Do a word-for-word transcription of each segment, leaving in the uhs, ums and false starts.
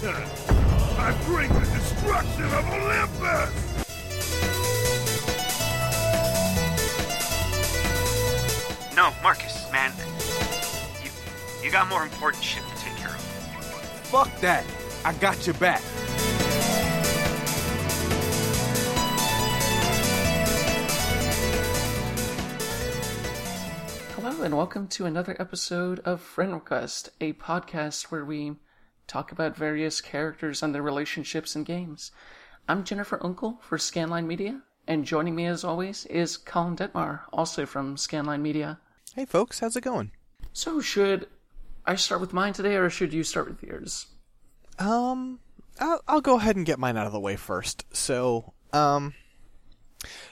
destruction! I bring the destruction of Olympus! No, Marcus, man. You, you got more important shit to take care of. Fuck that. I got your back. Hello, and welcome to another episode of Friend Request, a podcast where we talk about various characters and their relationships in games. I'm Jennifer Unkle for Scanline Media, and joining me as always is Colin Detmar, also from Scanline Media. Hey folks, how's it going? So should I start with mine today, or should you start with yours? Um, I'll, I'll go ahead and get mine out of the way first. So, um...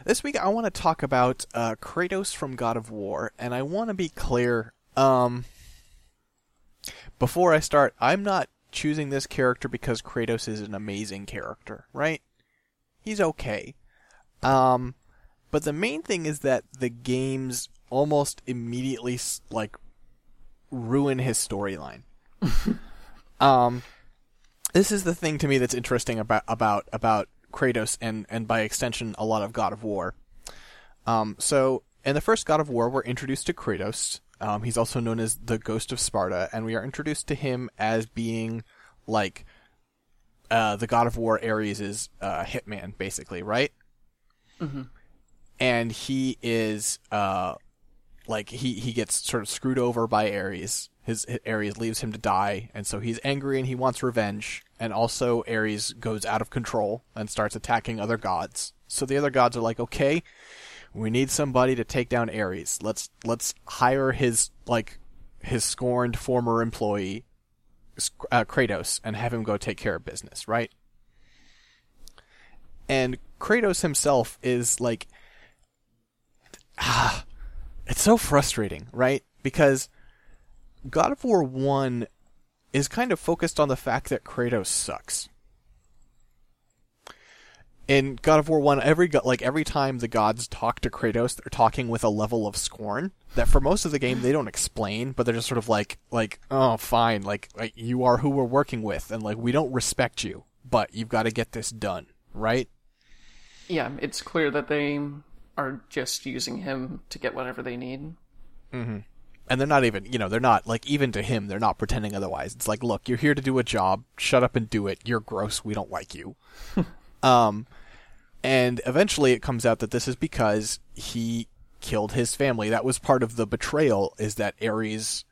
this week I want to talk about uh, Kratos from God of War, and I want to be clear, um, before I start, I'm not choosing this character because Kratos is an amazing character, right? He's okay. Um, but the main thing is that the games almost immediately, like, ruin his storyline. um, this is the thing to me that's interesting about, about, about Kratos, and, and by extension, a lot of God of War. Um, so, in the first God of War, we're introduced to Kratos. Um, he's also known as the Ghost of Sparta, and we are introduced to him as being, like, uh, the God of War Ares' uh, hitman, basically, right? Mm-hmm. And he is, uh, like, he, he gets sort of screwed over by Ares. His, his Ares leaves him to die, and so he's angry and he wants revenge. And also Ares goes out of control and starts attacking other gods. So the other gods are like, okay, we need somebody to take down Ares. Let's let's hire his like his scorned former employee, uh, Kratos, and have him go take care of business, right? And Kratos himself is like, ah, it's so frustrating, right? Because God of War one is kind of focused on the fact that Kratos sucks. In God of War one, every go- like every time the gods talk to Kratos, they're talking with a level of scorn that for most of the game they don't explain, but they're just sort of like, like oh, fine, like, like you are who we're working with, and like we don't respect you, but you've got to get this done, right? Yeah, it's clear that they are just using him to get whatever they need. Mm-hmm. And they're not even, you know, they're not, like, even to him, they're not pretending otherwise. It's like, look, you're here to do a job. Shut up and do it. You're gross. We don't like you. um, and eventually it comes out that this is because he killed his family. That was part of the betrayal, is that Ares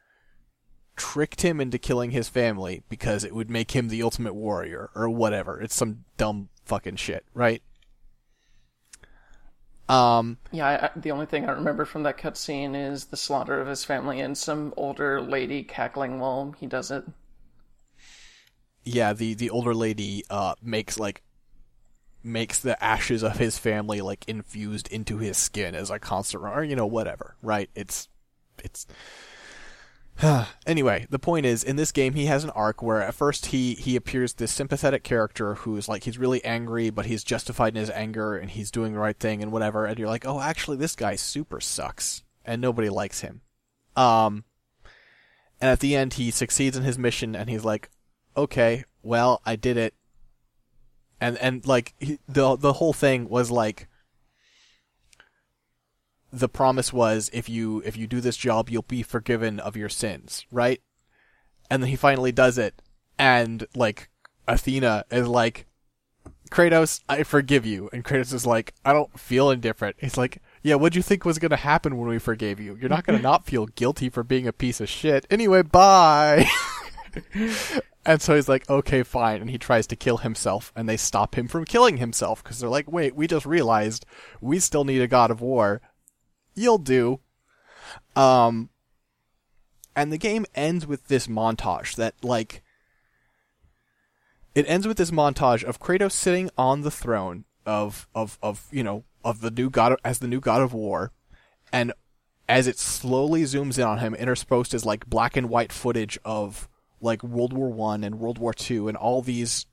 tricked him into killing his family because it would make him the ultimate warrior or whatever. It's some dumb fucking shit, right? Um, yeah, I, I, the only thing I remember from that cutscene is the slaughter of his family and some older lady cackling while he does it. Yeah, the, the older lady uh, makes like makes the ashes of his family like infused into his skin as a constant, or you know, whatever, right? It's it's anyway, the point is, in this game, he has an arc where at first he, he appears this sympathetic character who's like, he's really angry, but he's justified in his anger, and he's doing the right thing, and whatever, and you're like, oh, actually, this guy super sucks, and nobody likes him. Um, and at the end, he succeeds in his mission, and he's like, okay, well, I did it. And, and like, he, the the whole thing was like, the promise was, if you if you do this job, you'll be forgiven of your sins, right? And then he finally does it, and, like, Athena is like, Kratos, I forgive you. And Kratos is like, I don't feel indifferent. He's like, yeah, what'd you think was going to happen when we forgave you? You're not going to not feel guilty for being a piece of shit. Anyway, bye! And so he's like, okay, fine. And he tries to kill himself, and they stop him from killing himself, because they're like, wait, we just realized we still need a God of War. You'll do. Um, and the game ends with this montage that, like, it ends with this montage of Kratos sitting on the throne of, of, of, you know, of the new God, of, as the new God of War. And as it slowly zooms in on him, interspersed is, like, black and white footage of, like, World War One and World War Two and all these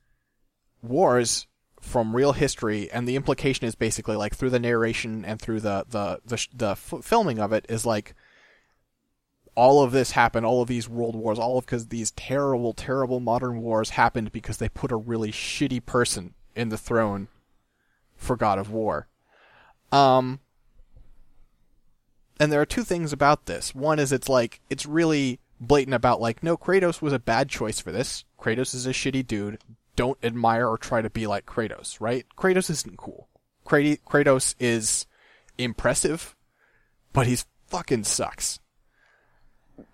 wars from real history, and the implication is basically, like, through the narration and through the the the, the f- filming of it, is like all of this happened, all of these world wars, all of because these terrible, terrible modern wars happened because they put a really shitty person in the throne for God of War. Um, and there are two things about this. One is it's like, it's really blatant about like, no, Kratos was a bad choice for this. Kratos is a shitty dude. Don't admire or try to be like Kratos, right? Kratos isn't cool. Kratos is impressive, but he's fucking sucks.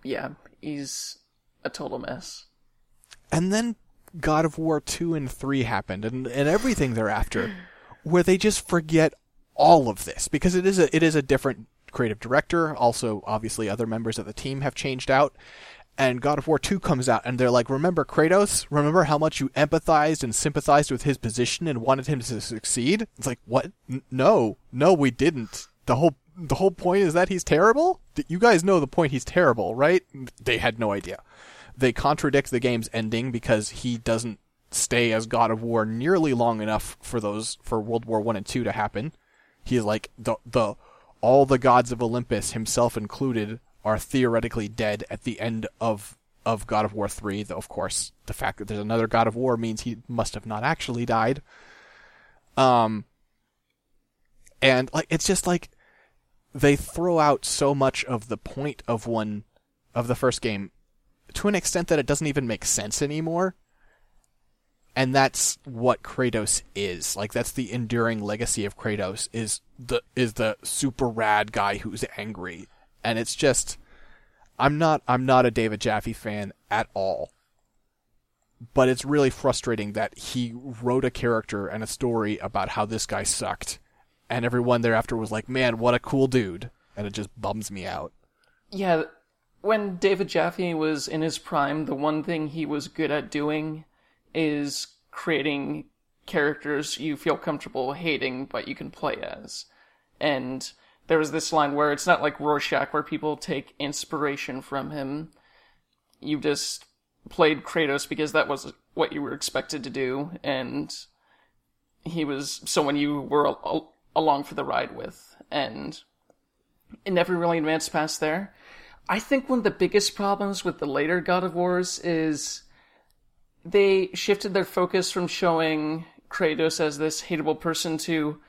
Yeah, he's a total mess. And then God of War two and three happened, and, and everything thereafter, where they just forget all of this, because it is a, it is a different creative director. Also, obviously, other members of the team have changed out. And God of War two comes out, and they're like, remember Kratos? Remember how much you empathized and sympathized with his position and wanted him to succeed? It's like, what? N- no. No, we didn't. The whole the whole point is that he's terrible? You guys know the point, he's terrible, right? They had no idea. They contradict the game's ending because he doesn't stay as God of War nearly long enough for those for World War One and two to happen. He's like, the the all the gods of Olympus, himself included, are theoretically dead at the end of, of God of War three, though, of course, the fact that there's another God of War means he must have not actually died. Um, and, like, it's just, like, they throw out so much of the point of one, of the first game, to an extent that it doesn't even make sense anymore. And that's what Kratos is. Like, that's the enduring legacy of Kratos, is the, is the super rad guy who's angry. And it's just, I'm not, I'm not a David Jaffe fan at all. But it's really frustrating that he wrote a character and a story about how this guy sucked, and everyone thereafter was like, "Man, what a cool dude," and it just bums me out. Yeah, when David Jaffe was in his prime, the one thing he was good at doing is creating characters you feel comfortable hating, but you can play as, and. There was this line where it's not like Rorschach, where people take inspiration from him. You just played Kratos because that was what you were expected to do, and he was someone you were al- along for the ride with, and it never really advanced past there. I think one of the biggest problems with the later God of Wars is they shifted their focus from showing Kratos as this hateable person to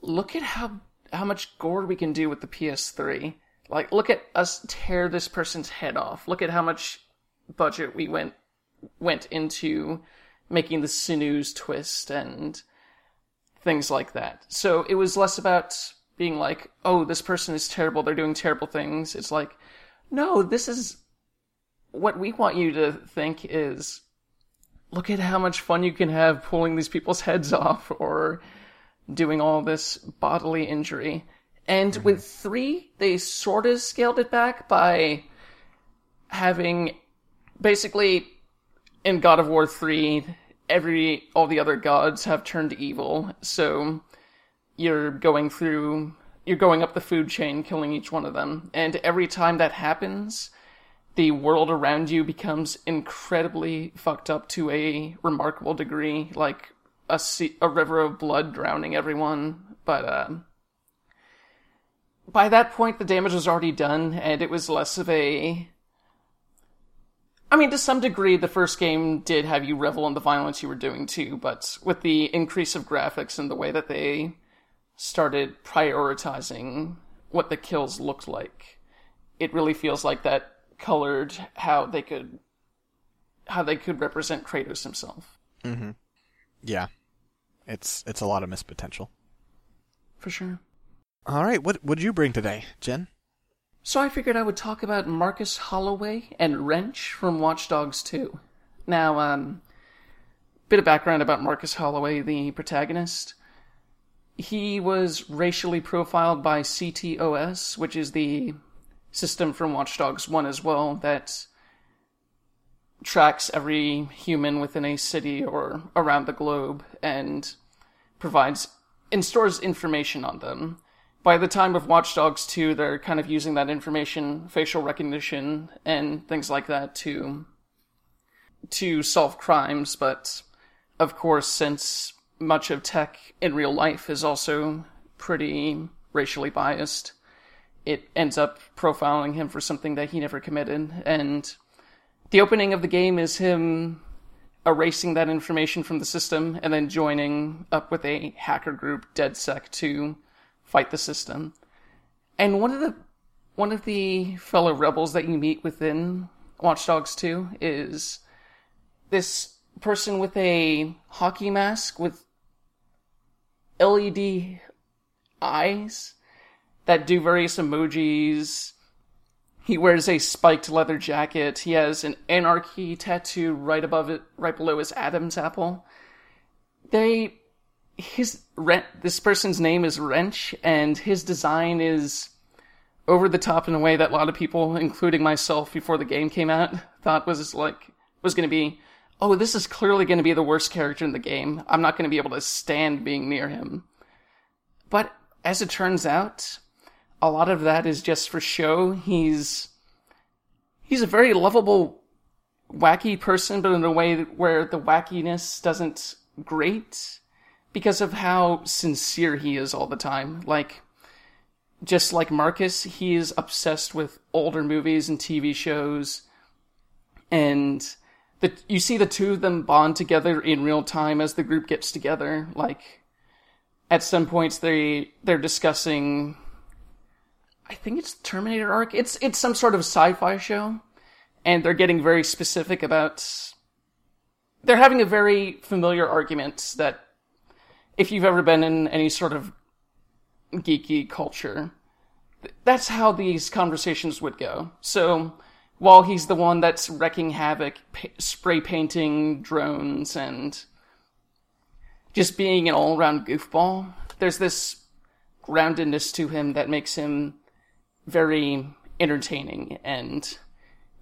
look at how how much gore we can do with the P S three. Like, look at us tear this person's head off. Look at how much budget we went went into making the sinews twist and things like that. So it was less about being like, oh, this person is terrible, they're doing terrible things. It's like, no, this is what we want you to think is, look at how much fun you can have pulling these people's heads off, or doing all this bodily injury. And mm-hmm. with three, they sort of scaled it back by having, basically, in God of War three, every all the other gods have turned evil. So you're going through, you're going up the food chain, killing each one of them. And every time that happens, the world around you becomes incredibly fucked up to a remarkable degree, like A, sea, a river of blood drowning everyone, but uh, by that point the damage was already done, and it was less of a... I mean, to some degree, the first game did have you revel in the violence you were doing too, but with the increase of graphics and the way that they started prioritizing what the kills looked like, it really feels like that colored how they could, how they could represent Kratos himself. Mm-hmm. Yeah, it's it's a lot of missed potential. For sure. All right, what what did you bring today, Jen? So I figured I would talk about Marcus Holloway and Wrench from Watch Dogs two. Now, um, bit of background about Marcus Holloway, the protagonist. He was racially profiled by C T O S, which is the system from Watch Dogs one as well, that tracks every human within a city or around the globe and provides and stores information on them. By the time of Watch Dogs two, they're kind of using that information, facial recognition, and things like that to, to solve crimes. But, of course, since much of tech in real life is also pretty racially biased, it ends up profiling him for something that he never committed. And the opening of the game is him erasing that information from the system and then joining up with a hacker group, DedSec, to fight the system. And one of the one of the fellow rebels that you meet within Watch Dogs two is this person with a hockey mask with L E D eyes that do various emojis. He wears a spiked leather jacket. He has an anarchy tattoo right above it, right below his Adam's apple. They, his this person's name is Wrench, and his design is over the top in a way that a lot of people, including myself, before the game came out, thought was like was going to be, oh, this is clearly going to be the worst character in the game. I'm not going to be able to stand being near him. But as it turns out, a lot of that is just for show. He's he's a very lovable, wacky person, but in a way where the wackiness doesn't grate because of how sincere he is all the time. Like, just like Marcus, he is obsessed with older movies and T V shows, and the, you see the two of them bond together in real time as the group gets together. Like, at some points they they're discussing, I think it's Terminator arc. It's it's some sort of sci-fi show, and they're getting very specific about... They're having a very familiar argument that if you've ever been in any sort of geeky culture, that's how these conversations would go. So while he's the one that's wrecking havoc, pa- spray painting drones, and just being an all-around goofball, there's this groundedness to him that makes him very entertaining and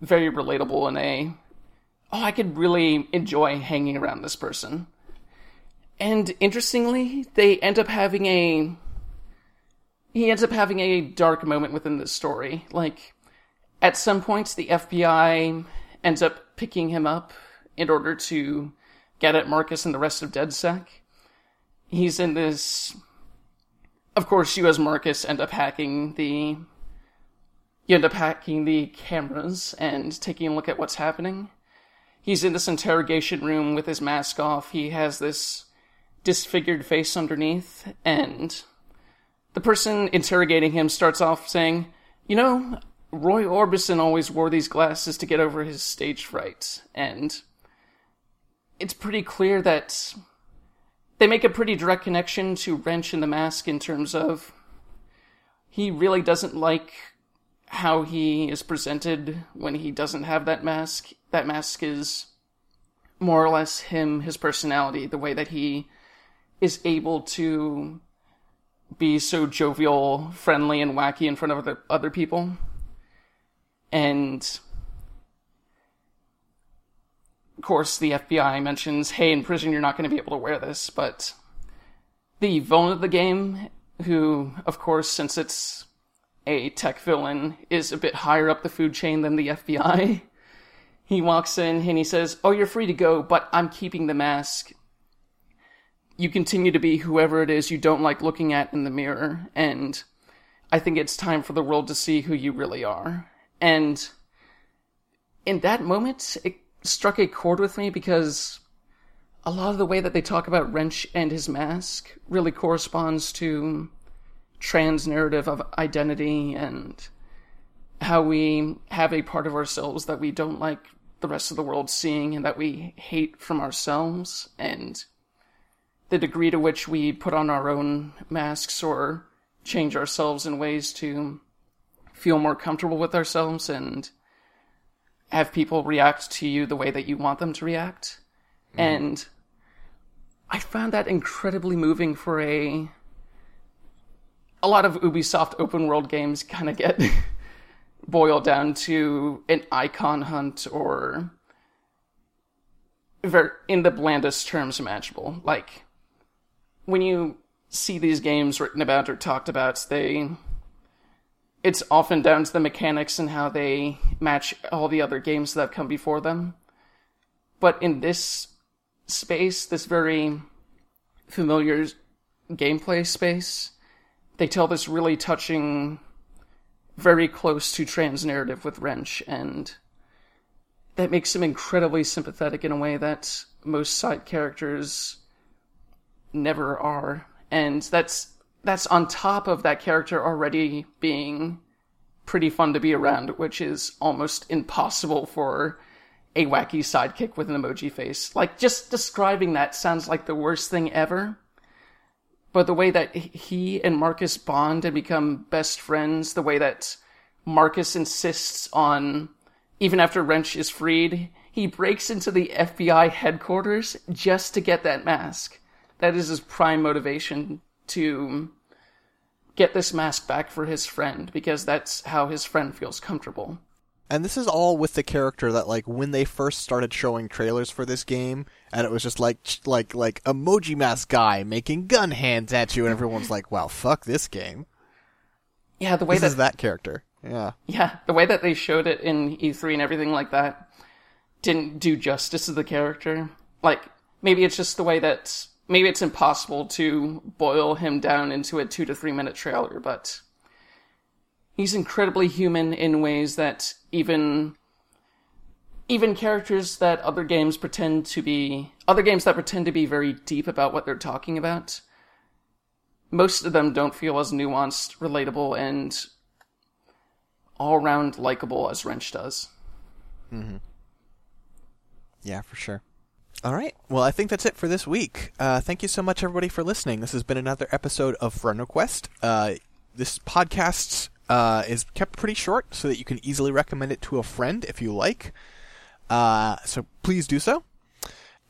very relatable in a, oh, I could really enjoy hanging around this person. And interestingly, they end up having a, he ends up having a dark moment within this story. Like, at some points, the F B I ends up picking him up in order to get at Marcus and the rest of DedSec. He's in this... Of course, you as Marcus end up hacking the... You end up hacking the cameras and taking a look at what's happening. He's in this interrogation room with his mask off. He has this disfigured face underneath, and the person interrogating him starts off saying, you know, Roy Orbison always wore these glasses to get over his stage fright. And it's pretty clear that they make a pretty direct connection to Wrench and the Mask in terms of he really doesn't like how he is presented when he doesn't have that mask. That mask is more or less him, his personality, the way that he is able to be so jovial, friendly, and wacky in front of other, other people. And of course, the F B I mentions, hey, in prison you're not going to be able to wear this, but the villain of the game, who, of course, since it's a tech villain, is a bit higher up the food chain than the F B I, he walks in and he says, oh, you're free to go, but I'm keeping the mask. You continue to be whoever it is you don't like looking at in the mirror, and I think it's time for the world to see who you really are. And in that moment, it struck a chord with me because a lot of the way that they talk about Wrench and his mask really corresponds to trans narrative of identity and how we have a part of ourselves that we don't like the rest of the world seeing and that we hate from ourselves, and the degree to which we put on our own masks or change ourselves in ways to feel more comfortable with ourselves and have people react to you the way that you want them to react. Mm. And I found that incredibly moving for a... A lot of Ubisoft open world games kind of get boiled down to an icon hunt or, in the blandest terms, matchable. Like, when you see these games written about or talked about, they it's often down to the mechanics and how they match all the other games that have come before them. But in this space, this very familiar gameplay space, they tell this really touching very close to trans narrative with Wrench, and that makes him incredibly sympathetic in a way that most side characters never are. And that's that's on top of that character already being pretty fun to be around, which is almost impossible for a wacky sidekick with an emoji face. Like, just describing that sounds like the worst thing ever. But the way that he and Marcus bond and become best friends, the way that Marcus insists on, even after Wrench is freed, he breaks into the F B I headquarters just to get that mask. That is his prime motivation to get this mask back for his friend, because that's how his friend feels comfortable. And this is all with the character that, like, when they first started showing trailers for this game, and it was just like, like, like emoji mask guy making gun hands at you, and everyone's like, "Wow, fuck this game." Yeah, the way this that is that character. Yeah, yeah, the way that they showed it in E three and everything like that didn't do justice to the character. Like, maybe it's just the way that maybe it's impossible to boil him down into a two to three minute trailer, but he's incredibly human in ways that even even characters that other games pretend to be... Other games that pretend to be very deep about what they're talking about, most of them don't feel as nuanced, relatable, and all-around likable as Wrench does. Mm-hmm. Yeah, for sure. All right. Well, I think that's it for this week. Uh, thank you so much, everybody, for listening. This has been another episode of Friend Request. Uh, this podcast's Uh, is kept pretty short so that you can easily recommend it to a friend if you like. Uh, so please do so.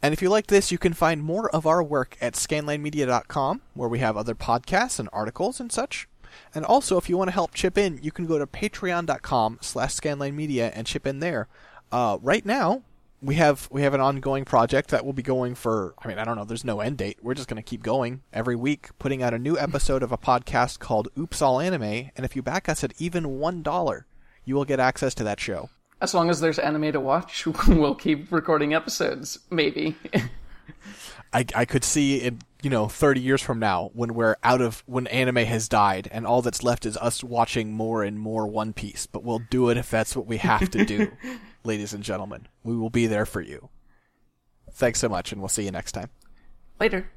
And if you liked this, you can find more of our work at scanline media dot com, where we have other podcasts and articles and such. And also, if you want to help chip in, you can go to patreon dot com slash scanline media and chip in there. Uh, right now, we have we have an ongoing project that will be going for, I mean, I don't know, there's no end date. We're just going to keep going every week, putting out a new episode of a podcast called Oops All Anime, and if you back us at even one dollar, you will get access to that show. As long as there's anime to watch, we'll keep recording episodes, maybe. I, I could see it, you know, thirty years from now, when we're out of, when anime has died, and all that's left is us watching more and more One Piece, but we'll do it if that's what we have to do. Ladies and gentlemen, we will be there for you. Thanks so much, and we'll see you next time. Later.